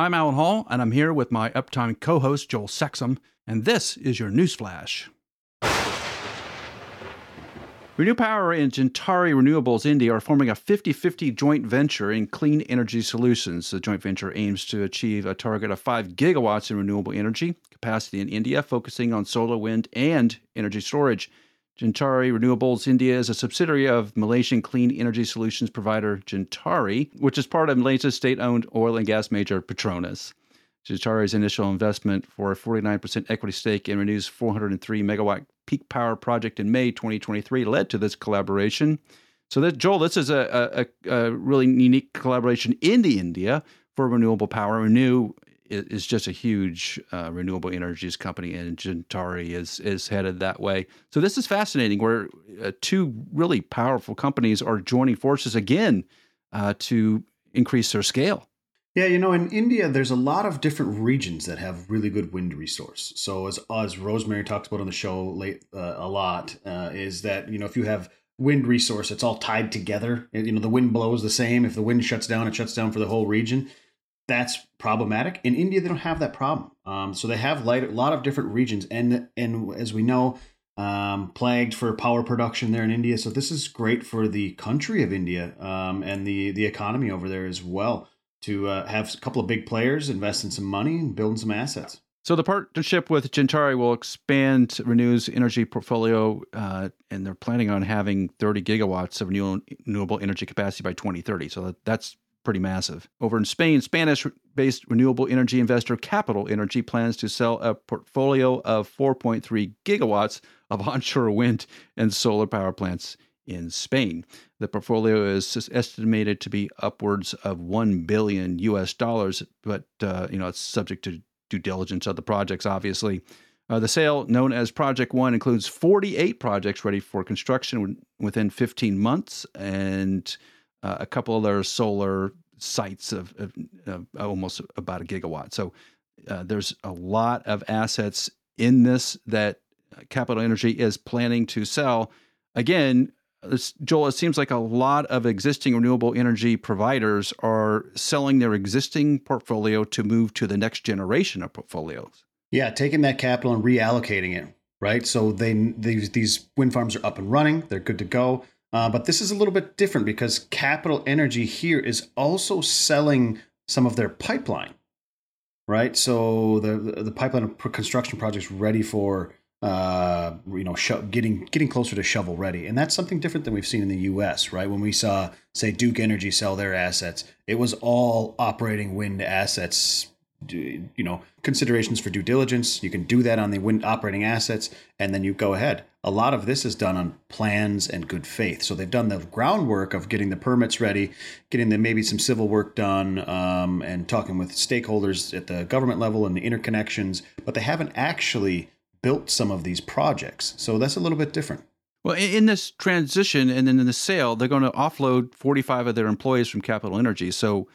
I'm Alan Hall, and I'm here with my Uptime co-host, Joel Sexum, and this is your Newsflash. Renew Power and Gentari Renewables India are forming a 50-50 joint venture in Clean Energy Solutions. The joint venture aims to achieve a target of 5 gigawatts in renewable energy capacity in India, focusing on solar, wind, and energy storage. Gentari Renewables India is a subsidiary of Malaysian clean energy solutions provider Gentari, which is part of Malaysia's state-owned oil and gas major Petronas. Gentari's initial investment for a 49% equity stake in Renew's 403 megawatt peak power project in May 2023 led to this collaboration. So, Joel, this is a really unique collaboration in India for renewable power. Renew is just a huge renewable energies company, and Gentari is headed that way. So this is fascinating, where two really powerful companies are joining forces again to increase their scale. Yeah, you know, in India, there's a lot of different regions that have really good wind resource. So as Rosemary talks about on the show is that, you know, if you have wind resource, it's all tied together. You know, the wind blows the same. If the wind shuts down, it shuts down for the whole region. That's problematic. In India, they don't have that problem. So they have a lot of different regions, and as we know, plagued for power production there in India. So this is great for the country of India and the economy over there as well, to have a couple of big players invest in some money and build some assets. So the partnership with Gentari will expand Renew's energy portfolio, and they're planning on having 30 gigawatts of renewable energy capacity by 2030. So that's pretty massive. Over in Spain, Spanish-based renewable energy investor Capital Energy plans to sell a portfolio of 4.3 gigawatts of onshore wind and solar power plants in Spain. The portfolio is estimated to be upwards of $1 billion, but it's subject to due diligence of the projects, obviously. The sale, known as Project One, includes 48 projects ready for construction within 15 months, and a couple of their solar sites of almost about a gigawatt. So there's a lot of assets in this that Capital Energy is planning to sell. Again, Joel, it seems like a lot of existing renewable energy providers are selling their existing portfolio to move to the next generation of portfolios. Yeah, taking that capital and reallocating it, right? So these wind farms are up and running. They're good to go. But this is a little bit different because Capital Energy here is also selling some of their pipeline, right? So the pipeline of construction projects ready for getting closer to shovel ready, and that's something different than we've seen in the U.S. Right? When we saw, say, Duke Energy sell their assets, it was all operating wind assets. You know, considerations for due diligence. You can do that on the wind operating assets, and then you go ahead. A lot of this is done on plans and good faith. So they've done the groundwork of getting the permits ready, getting maybe some civil work done, and talking with stakeholders at the government level and the interconnections, but they haven't actually built some of these projects. So that's a little bit different. Well, in this transition and then in the sale, they're going to offload 45 of their employees from Capital Energy. So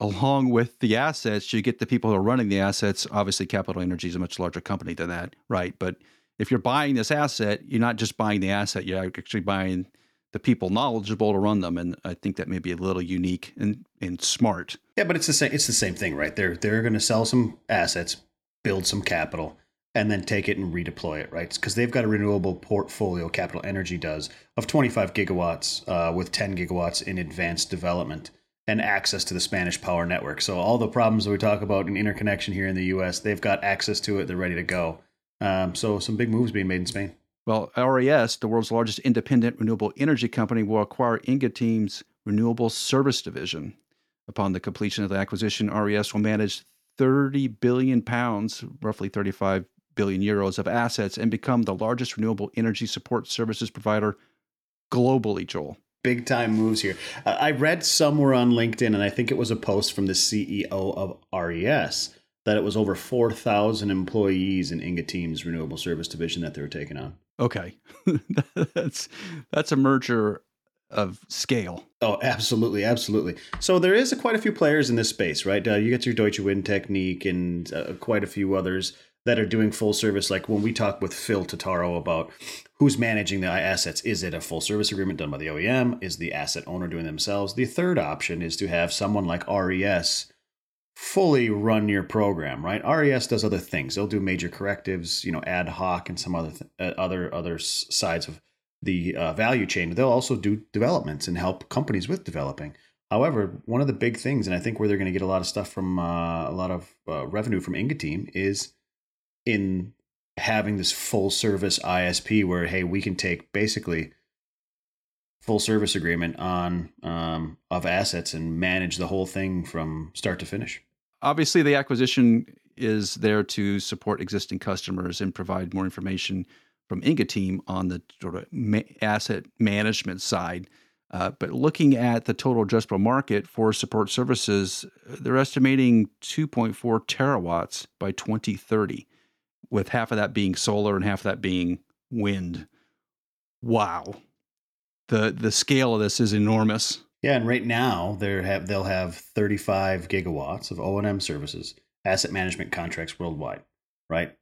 along with the assets, you get the people who are running the assets. Obviously, Capital Energy is a much larger company than that, right? But if you're buying this asset, you're not just buying the asset, you're actually buying the people knowledgeable to run them. And I think that may be a little unique and smart. Yeah, but it's the same thing, right? They're going to sell some assets, build some capital, and then take it and redeploy it, right? Because they've got a renewable portfolio, Capital Energy does, of 25 gigawatts with 10 gigawatts in advanced development and access to the Spanish power network. So all the problems that we talk about in interconnection here in the U.S., they've got access to it. They're ready to go. So some big moves being made in Spain. Well, RES, the world's largest independent renewable energy company, will acquire Ingeteam's renewable service division. Upon the completion of the acquisition, RES will manage 30 billion pounds, roughly 35 billion euros of assets, and become the largest renewable energy support services provider globally, Joel. Big time moves here. I read somewhere on LinkedIn, and I think it was a post from the CEO of RES, that it was over 4,000 employees in Ingeteam's renewable service division that they were taking on. Okay. That's a merger of scale. Oh, absolutely. Absolutely. So there is quite a few players in this space, right? You get your Deutsche Wind Technik and quite a few others that are doing full service. Like when we talk with Phil Totaro about who's managing the assets, is it a full service agreement done by the OEM? Is the asset owner doing themselves? The third option is to have someone like RES fully run your program, right? RES does other things. They'll do major correctives, ad hoc and some other sides of the value chain. They'll also do developments and help companies with developing. However, one of the big things, and I think where they're going to get a lot of stuff from a lot of revenue from Ingeteam, is in having this full service ISP where, hey, we can take basically full service agreement on of assets and manage the whole thing from start to finish. Obviously, the acquisition is there to support existing customers and provide more information from Ingeteam on the sort of asset management side. But looking at the total addressable market for support services, they're estimating 2.4 terawatts by 2030, with half of that being solar and half of that being wind. Wow. The scale of this is enormous. Yeah, and right now they'll have 35 gigawatts of O&M services, asset management contracts worldwide, right?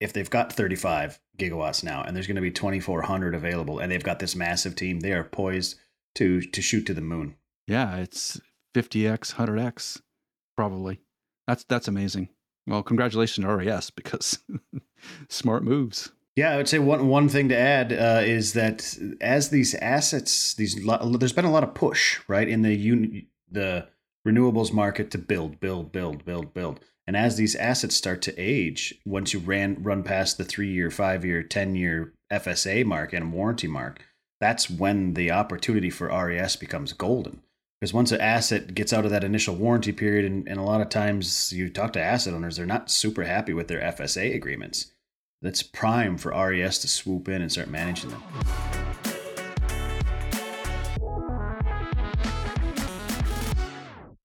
If they've got 35 gigawatts now, and there's going to be 2,400 available, and they've got this massive team, they are poised to shoot to the moon. Yeah, it's 50x, 100x, probably. That's amazing. Well, congratulations to RES, because smart moves. Yeah, I would say one thing to add is that as these assets, there's been a lot of push, right, in the renewables market to build. And as these assets start to age, once you run past the 3-year, 5-year, 10-year FSA mark and warranty mark, that's when the opportunity for RES becomes golden. Because once an asset gets out of that initial warranty period, and a lot of times you talk to asset owners, they're not super happy with their FSA agreements. That's prime for RES to swoop in and start managing them.